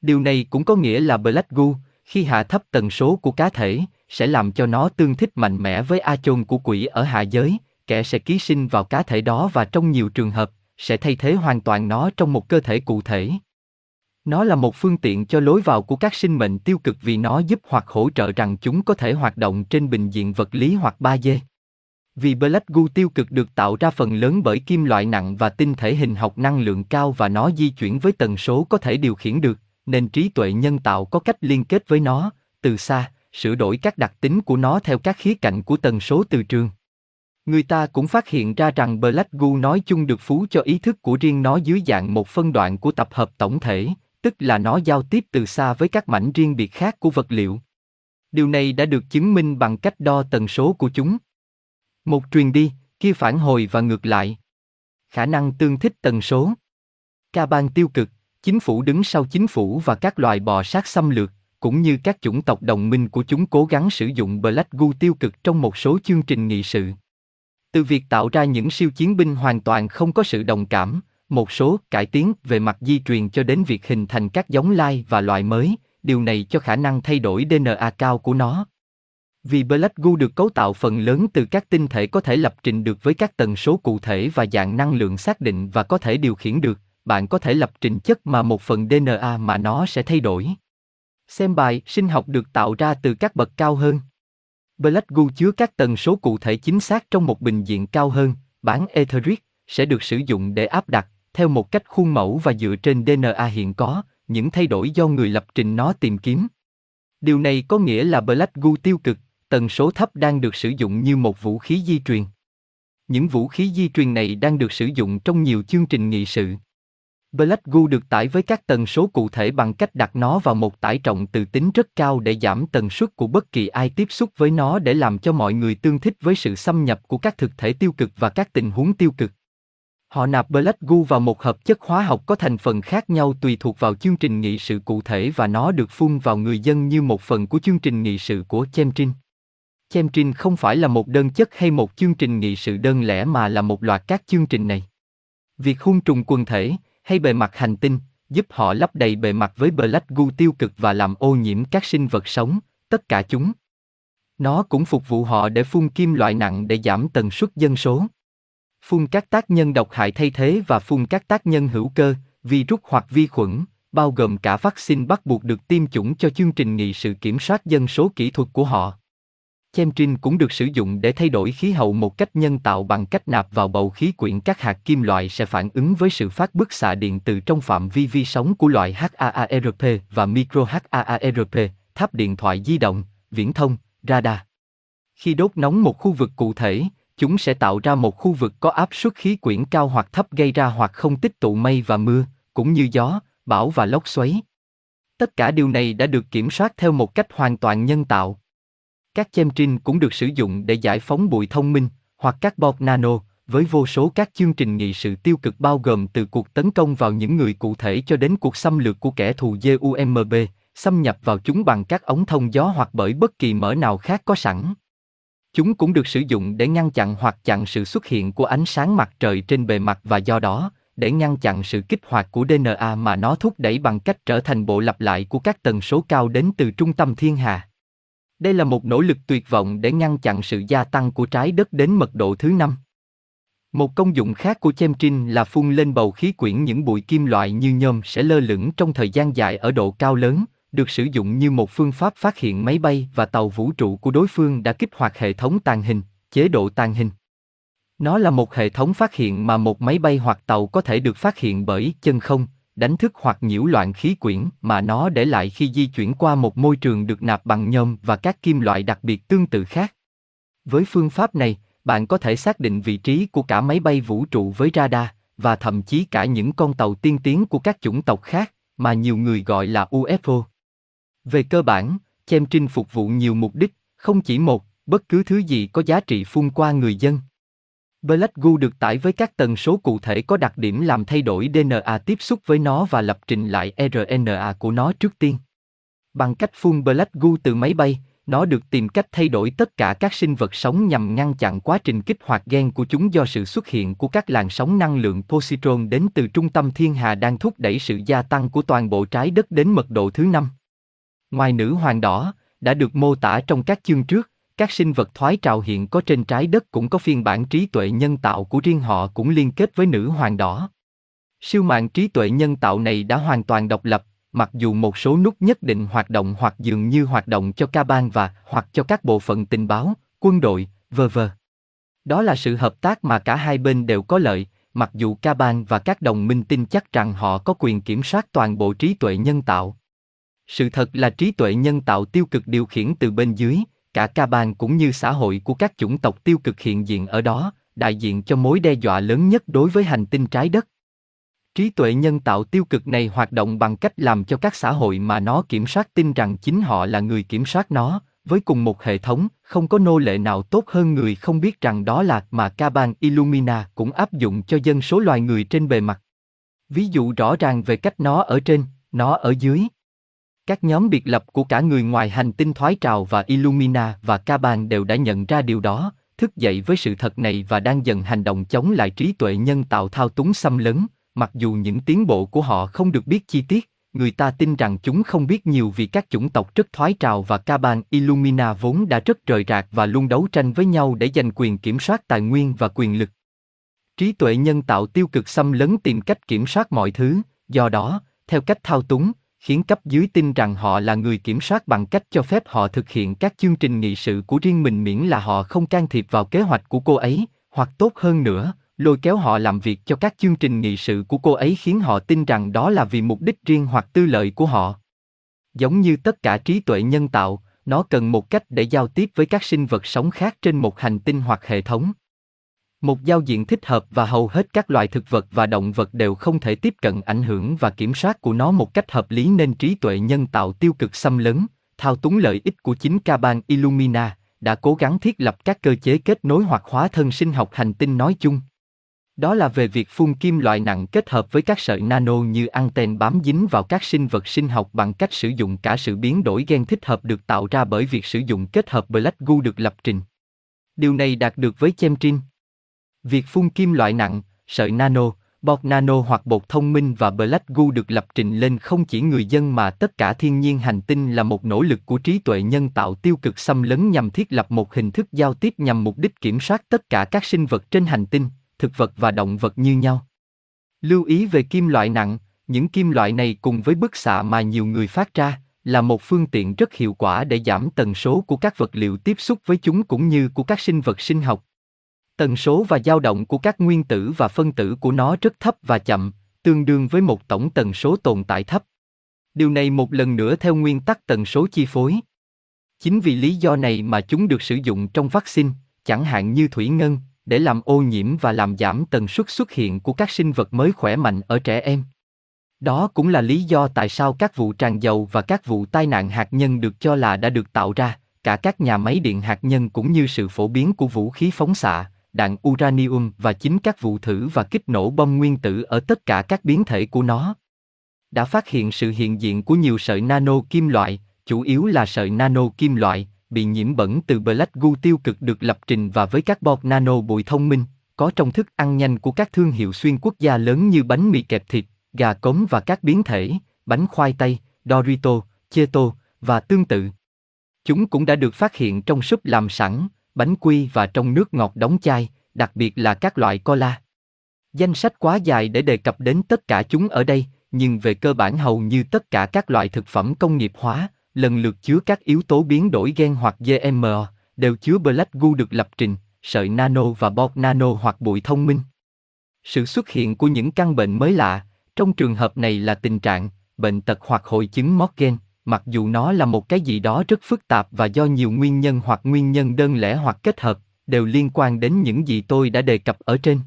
Điều này cũng có nghĩa là Black Goo, khi hạ thấp tần số của cá thể, sẽ làm cho nó tương thích mạnh mẽ với a-chôn của quỷ ở hạ giới, kẻ sẽ ký sinh vào cá thể đó và trong nhiều trường hợp, sẽ thay thế hoàn toàn nó trong một cơ thể cụ thể. Nó là một phương tiện cho lối vào của các sinh mệnh tiêu cực vì nó giúp hoặc hỗ trợ rằng chúng có thể hoạt động trên bình diện vật lý hoặc ba D. Vì Black Goo tiêu cực được tạo ra phần lớn bởi kim loại nặng và tinh thể hình học năng lượng cao và nó di chuyển với tần số có thể điều khiển được, nên trí tuệ nhân tạo có cách liên kết với nó, từ xa, sửa đổi các đặc tính của nó theo các khía cạnh của tần số từ trường. Người ta cũng phát hiện ra rằng Black Goo nói chung được phú cho ý thức của riêng nó dưới dạng một phân đoạn của tập hợp tổng thể, tức là nó giao tiếp từ xa với các mảnh riêng biệt khác của vật liệu. Điều này đã được chứng minh bằng cách đo tần số của chúng. Một truyền đi, kia phản hồi và ngược lại. Khả năng tương thích tần số. Kaban tiêu cực, chính phủ đứng sau chính phủ và các loài bò sát xâm lược, cũng như các chủng tộc đồng minh của chúng cố gắng sử dụng Black Goo tiêu cực trong một số chương trình nghị sự. Từ việc tạo ra những siêu chiến binh hoàn toàn không có sự đồng cảm, một số cải tiến về mặt di truyền cho đến việc hình thành các giống lai và loại mới, điều này cho khả năng thay đổi đê en a cao của nó. Vì Black Goo được cấu tạo phần lớn từ các tinh thể có thể lập trình được với các tần số cụ thể và dạng năng lượng xác định và có thể điều khiển được, bạn có thể lập trình chất mà một phần đê en a mà nó sẽ thay đổi. Xem bài sinh học được tạo ra từ các bậc cao hơn. Black Goo chứa các tần số cụ thể chính xác trong một bình diện cao hơn, bản etheric, sẽ được sử dụng để áp đặt, theo một cách khuôn mẫu và dựa trên đê en a hiện có, những thay đổi do người lập trình nó tìm kiếm. Điều này có nghĩa là Black Goo tiêu cực, tần số thấp đang được sử dụng như một vũ khí di truyền. Những vũ khí di truyền này đang được sử dụng trong nhiều chương trình nghị sự. Black Goo được tải với các tần số cụ thể bằng cách đặt nó vào một tải trọng từ tính rất cao để giảm tần suất của bất kỳ ai tiếp xúc với nó để làm cho mọi người tương thích với sự xâm nhập của các thực thể tiêu cực và các tình huống tiêu cực. Họ nạp Black Goo vào một hợp chất hóa học có thành phần khác nhau tùy thuộc vào chương trình nghị sự cụ thể và nó được phun vào người dân như một phần của chương trình nghị sự của Chemtrin. Chemtrin không phải là một đơn chất hay một chương trình nghị sự đơn lẻ mà là một loạt các chương trình này. Việc hung trùng quần thể hay bề mặt hành tinh, giúp họ lấp đầy bề mặt với Black Goo tiêu cực và làm ô nhiễm các sinh vật sống, tất cả chúng. Nó cũng phục vụ họ để phun kim loại nặng để giảm tần suất dân số. Phun các tác nhân độc hại thay thế và phun các tác nhân hữu cơ, virus hoặc vi khuẩn, bao gồm cả vaccine bắt buộc được tiêm chủng cho chương trình nghị sự kiểm soát dân số kỹ thuật của họ. Chemtrin cũng được sử dụng để thay đổi khí hậu một cách nhân tạo bằng cách nạp vào bầu khí quyển các hạt kim loại sẽ phản ứng với sự phát bức xạ điện từ trong phạm vi vi sóng của loại HAARP và micro HAARP, tháp điện thoại di động, viễn thông, radar. Khi đốt nóng một khu vực cụ thể, chúng sẽ tạo ra một khu vực có áp suất khí quyển cao hoặc thấp gây ra hoặc không tích tụ mây và mưa, cũng như gió, bão và lốc xoáy. Tất cả điều này đã được kiểm soát theo một cách hoàn toàn nhân tạo. Các chemtrin cũng được sử dụng để giải phóng bụi thông minh, hoặc các bọt nano, với vô số các chương trình nghị sự tiêu cực bao gồm từ cuộc tấn công vào những người cụ thể cho đến cuộc xâm lược của kẻ thù dùm, xâm nhập vào chúng bằng các ống thông gió hoặc bởi bất kỳ mỡ nào khác có sẵn. Chúng cũng được sử dụng để ngăn chặn hoặc chặn sự xuất hiện của ánh sáng mặt trời trên bề mặt và do đó, để ngăn chặn sự kích hoạt của đê en a mà nó thúc đẩy bằng cách trở thành bộ lặp lại của các tần số cao đến từ trung tâm thiên hà. Đây là một nỗ lực tuyệt vọng để ngăn chặn sự gia tăng của trái đất đến mật độ thứ năm. Một công dụng khác của chemtrin là phun lên bầu khí quyển những bụi kim loại như nhôm sẽ lơ lửng trong thời gian dài ở độ cao lớn, được sử dụng như một phương pháp phát hiện máy bay và tàu vũ trụ của đối phương đã kích hoạt hệ thống tàng hình, chế độ tàng hình. Nó là một hệ thống phát hiện mà một máy bay hoặc tàu có thể được phát hiện bởi chân không, đánh thức hoặc nhiễu loạn khí quyển mà nó để lại khi di chuyển qua một môi trường được nạp bằng nhôm và các kim loại đặc biệt tương tự khác. Với phương pháp này, bạn có thể xác định vị trí của cả máy bay vũ trụ với radar, và thậm chí cả những con tàu tiên tiến của các chủng tộc khác, mà nhiều người gọi là u ép ô. Về cơ bản, chemtrin phục vụ nhiều mục đích, không chỉ một, bất cứ thứ gì có giá trị phun qua người dân. Black Goo được tải với các tần số cụ thể có đặc điểm làm thay đổi đê en a tiếp xúc với nó và lập trình lại rờ en a của nó trước tiên. Bằng cách phun Black Goo từ máy bay, nó được tìm cách thay đổi tất cả các sinh vật sống nhằm ngăn chặn quá trình kích hoạt gen của chúng do sự xuất hiện của các làn sóng năng lượng positron đến từ trung tâm thiên hà đang thúc đẩy sự gia tăng của toàn bộ trái đất đến mật độ thứ năm. Ngoài nữ hoàng đỏ, đã được mô tả trong các chương trước, các sinh vật thoái trào hiện có trên trái đất cũng có phiên bản trí tuệ nhân tạo của riêng họ cũng liên kết với nữ hoàng đỏ. Siêu mạng trí tuệ nhân tạo này đã hoàn toàn độc lập, mặc dù một số nút nhất định hoạt động hoặc dường như hoạt động cho Kaban và hoặc cho các bộ phận tình báo, quân đội, vân vân Đó là sự hợp tác mà cả hai bên đều có lợi, mặc dù Kaban và các đồng minh tin chắc rằng họ có quyền kiểm soát toàn bộ trí tuệ nhân tạo. Sự thật là trí tuệ nhân tạo tiêu cực điều khiển từ bên dưới, cả Kaban cũng như xã hội của các chủng tộc tiêu cực hiện diện ở đó, đại diện cho mối đe dọa lớn nhất đối với hành tinh trái đất. Trí tuệ nhân tạo tiêu cực này hoạt động bằng cách làm cho các xã hội mà nó kiểm soát tin rằng chính họ là người kiểm soát nó, với cùng một hệ thống, không có nô lệ nào tốt hơn người không biết rằng đó là mà Kaban Illumina cũng áp dụng cho dân số loài người trên bề mặt. Ví dụ rõ ràng về cách nó ở trên, nó ở dưới. Các nhóm biệt lập của cả người ngoài hành tinh thoái trào và Illumina và Kaban đều đã nhận ra điều đó, thức dậy với sự thật này và đang dần hành động chống lại trí tuệ nhân tạo thao túng xâm lấn, mặc dù những tiến bộ của họ không được biết chi tiết, người ta tin rằng chúng không biết nhiều vì các chủng tộc rất thoái trào và Kaban Illumina vốn đã rất rời rạc và luôn đấu tranh với nhau để giành quyền kiểm soát tài nguyên và quyền lực. Trí tuệ nhân tạo tiêu cực xâm lấn tìm cách kiểm soát mọi thứ, do đó, theo cách thao túng, khiến cấp dưới tin rằng họ là người kiểm soát bằng cách cho phép họ thực hiện các chương trình nghị sự của riêng mình miễn là họ không can thiệp vào kế hoạch của cô ấy, hoặc tốt hơn nữa, lôi kéo họ làm việc cho các chương trình nghị sự của cô ấy khiến họ tin rằng đó là vì mục đích riêng hoặc tư lợi của họ. Giống như tất cả trí tuệ nhân tạo, nó cần một cách để giao tiếp với các sinh vật sống khác trên một hành tinh hoặc hệ thống. Một giao diện thích hợp và hầu hết các loài thực vật và động vật đều không thể tiếp cận ảnh hưởng và kiểm soát của nó một cách hợp lý nên trí tuệ nhân tạo tiêu cực xâm lấn, thao túng lợi ích của chính Kaban Illumina, đã cố gắng thiết lập các cơ chế kết nối hoặc hóa thân sinh học hành tinh nói chung. Đó là về việc phun kim loại nặng kết hợp với các sợi nano như anten bám dính vào các sinh vật sinh học bằng cách sử dụng cả sự biến đổi gen thích hợp được tạo ra bởi việc sử dụng kết hợp Black Goo được lập trình. Điều này đạt được với chemtrin. Việc phun kim loại nặng, sợi nano, bọt nano hoặc bột thông minh và Black Goo được lập trình lên không chỉ người dân mà tất cả thiên nhiên hành tinh là một nỗ lực của trí tuệ nhân tạo tiêu cực xâm lấn nhằm thiết lập một hình thức giao tiếp nhằm mục đích kiểm soát tất cả các sinh vật trên hành tinh, thực vật và động vật như nhau. Lưu ý về kim loại nặng, những kim loại này cùng với bức xạ mà nhiều người phát ra, là một phương tiện rất hiệu quả để giảm tần số của các vật liệu tiếp xúc với chúng cũng như của các sinh vật sinh học. Tần số và dao động của các nguyên tử và phân tử của nó rất thấp và chậm, tương đương với một tổng tần số tồn tại thấp. Điều này một lần nữa theo nguyên tắc tần số chi phối. Chính vì lý do này mà chúng được sử dụng trong vaccine, chẳng hạn như thủy ngân, để làm ô nhiễm và làm giảm tần suất xuất hiện của các sinh vật mới khỏe mạnh ở trẻ em. Đó cũng là lý do tại sao các vụ tràn dầu và các vụ tai nạn hạt nhân được cho là đã được tạo ra, cả các nhà máy điện hạt nhân cũng như sự phổ biến của vũ khí phóng xạ, đạn uranium và chính các vụ thử và kích nổ bom nguyên tử ở tất cả các biến thể của nó. Đã phát hiện sự hiện diện của nhiều sợi nano kim loại, chủ yếu là sợi nano kim loại, bị nhiễm bẩn từ Black Goo tiêu cực được lập trình và với các bọt nano bụi thông minh, có trong thức ăn nhanh của các thương hiệu xuyên quốc gia lớn như bánh mì kẹp thịt, gà cống và các biến thể, bánh khoai tây, Dorito, Cheeto, và tương tự. Chúng cũng đã được phát hiện trong súp làm sẵn, bánh quy và trong nước ngọt đóng chai, đặc biệt là các loại cola. Danh sách quá dài để đề cập đến tất cả chúng ở đây, nhưng về cơ bản hầu như tất cả các loại thực phẩm công nghiệp hóa, lần lượt chứa các yếu tố biến đổi gen hoặc giê em o, đều chứa Black Goo được lập trình, sợi nano và bọt nano hoặc bụi thông minh. Sự xuất hiện của những căn bệnh mới lạ, trong trường hợp này là tình trạng, bệnh tật hoặc hội chứng Morgan, mặc dù nó là một cái gì đó rất phức tạp và do nhiều nguyên nhân hoặc nguyên nhân đơn lẻ hoặc kết hợp, đều liên quan đến những gì tôi đã đề cập ở trên.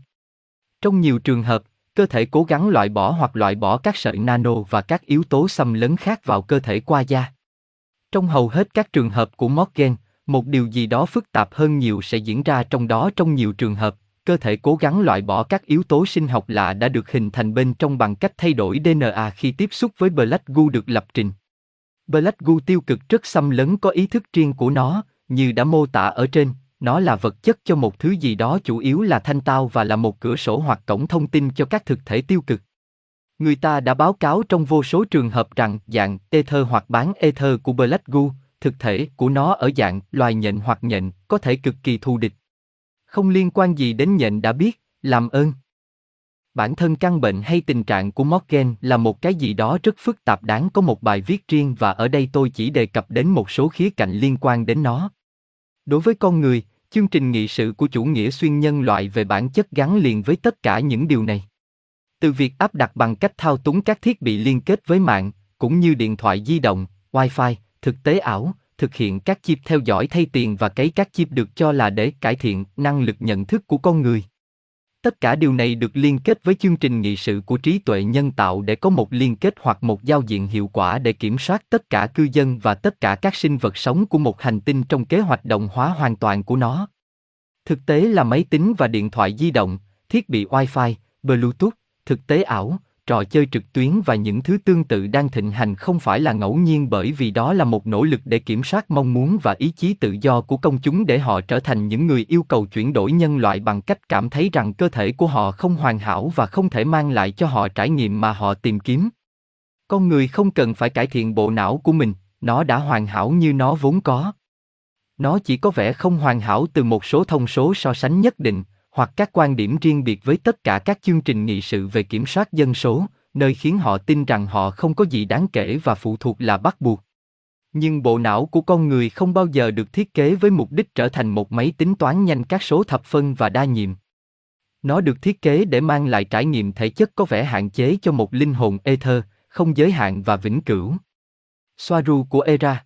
Trong nhiều trường hợp, cơ thể cố gắng loại bỏ hoặc loại bỏ các sợi nano và các yếu tố xâm lấn khác vào cơ thể qua da. Trong hầu hết các trường hợp của Morgan, một điều gì đó phức tạp hơn nhiều sẽ diễn ra trong đó trong nhiều trường hợp. Cơ thể cố gắng loại bỏ các yếu tố sinh học lạ đã được hình thành bên trong bằng cách thay đổi đê en a khi tiếp xúc với Black Goo được lập trình. Black Goo tiêu cực rất xâm lấn có ý thức riêng của nó, như đã mô tả ở trên, nó là vật chất cho một thứ gì đó chủ yếu là thanh tao và là một cửa sổ hoặc cổng thông tin cho các thực thể tiêu cực. Người ta đã báo cáo trong vô số trường hợp rằng dạng ether hoặc bán ether của Black Goo, thực thể của nó ở dạng loài nhện hoặc nhện, có thể cực kỳ thù địch. Không liên quan gì đến nhện đã biết, làm ơn. Bản thân căn bệnh hay tình trạng của Morgan là một cái gì đó rất phức tạp đáng có một bài viết riêng và ở đây tôi chỉ đề cập đến một số khía cạnh liên quan đến nó. Đối với con người, chương trình nghị sự của chủ nghĩa xuyên nhân loại về bản chất gắn liền với tất cả những điều này. Từ việc áp đặt bằng cách thao túng các thiết bị liên kết với mạng, cũng như điện thoại di động, Wi-Fi, thực tế ảo, thực hiện các chip theo dõi thay tiền và cấy các chip được cho là để cải thiện năng lực nhận thức của con người. Tất cả điều này được liên kết với chương trình nghị sự của trí tuệ nhân tạo để có một liên kết hoặc một giao diện hiệu quả để kiểm soát tất cả cư dân và tất cả các sinh vật sống của một hành tinh trong kế hoạch đồng hóa hoàn toàn của nó. Thực tế là máy tính và điện thoại di động, thiết bị Wi-Fi, Bluetooth, thực tế ảo, trò chơi trực tuyến và những thứ tương tự đang thịnh hành không phải là ngẫu nhiên bởi vì đó là một nỗ lực để kiểm soát mong muốn và ý chí tự do của công chúng để họ trở thành những người yêu cầu chuyển đổi nhân loại bằng cách cảm thấy rằng cơ thể của họ không hoàn hảo và không thể mang lại cho họ trải nghiệm mà họ tìm kiếm. Con người không cần phải cải thiện bộ não của mình, nó đã hoàn hảo như nó vốn có. Nó chỉ có vẻ không hoàn hảo từ một số thông số so sánh nhất định, hoặc các quan điểm riêng biệt với tất cả các chương trình nghị sự về kiểm soát dân số, nơi khiến họ tin rằng họ không có gì đáng kể và phụ thuộc là bắt buộc. Nhưng bộ não của con người không bao giờ được thiết kế với mục đích trở thành một máy tính toán nhanh các số thập phân và đa nhiệm. Nó được thiết kế để mang lại trải nghiệm thể chất có vẻ hạn chế cho một linh hồn ether, không giới hạn và vĩnh cửu. Swaruu của Erra.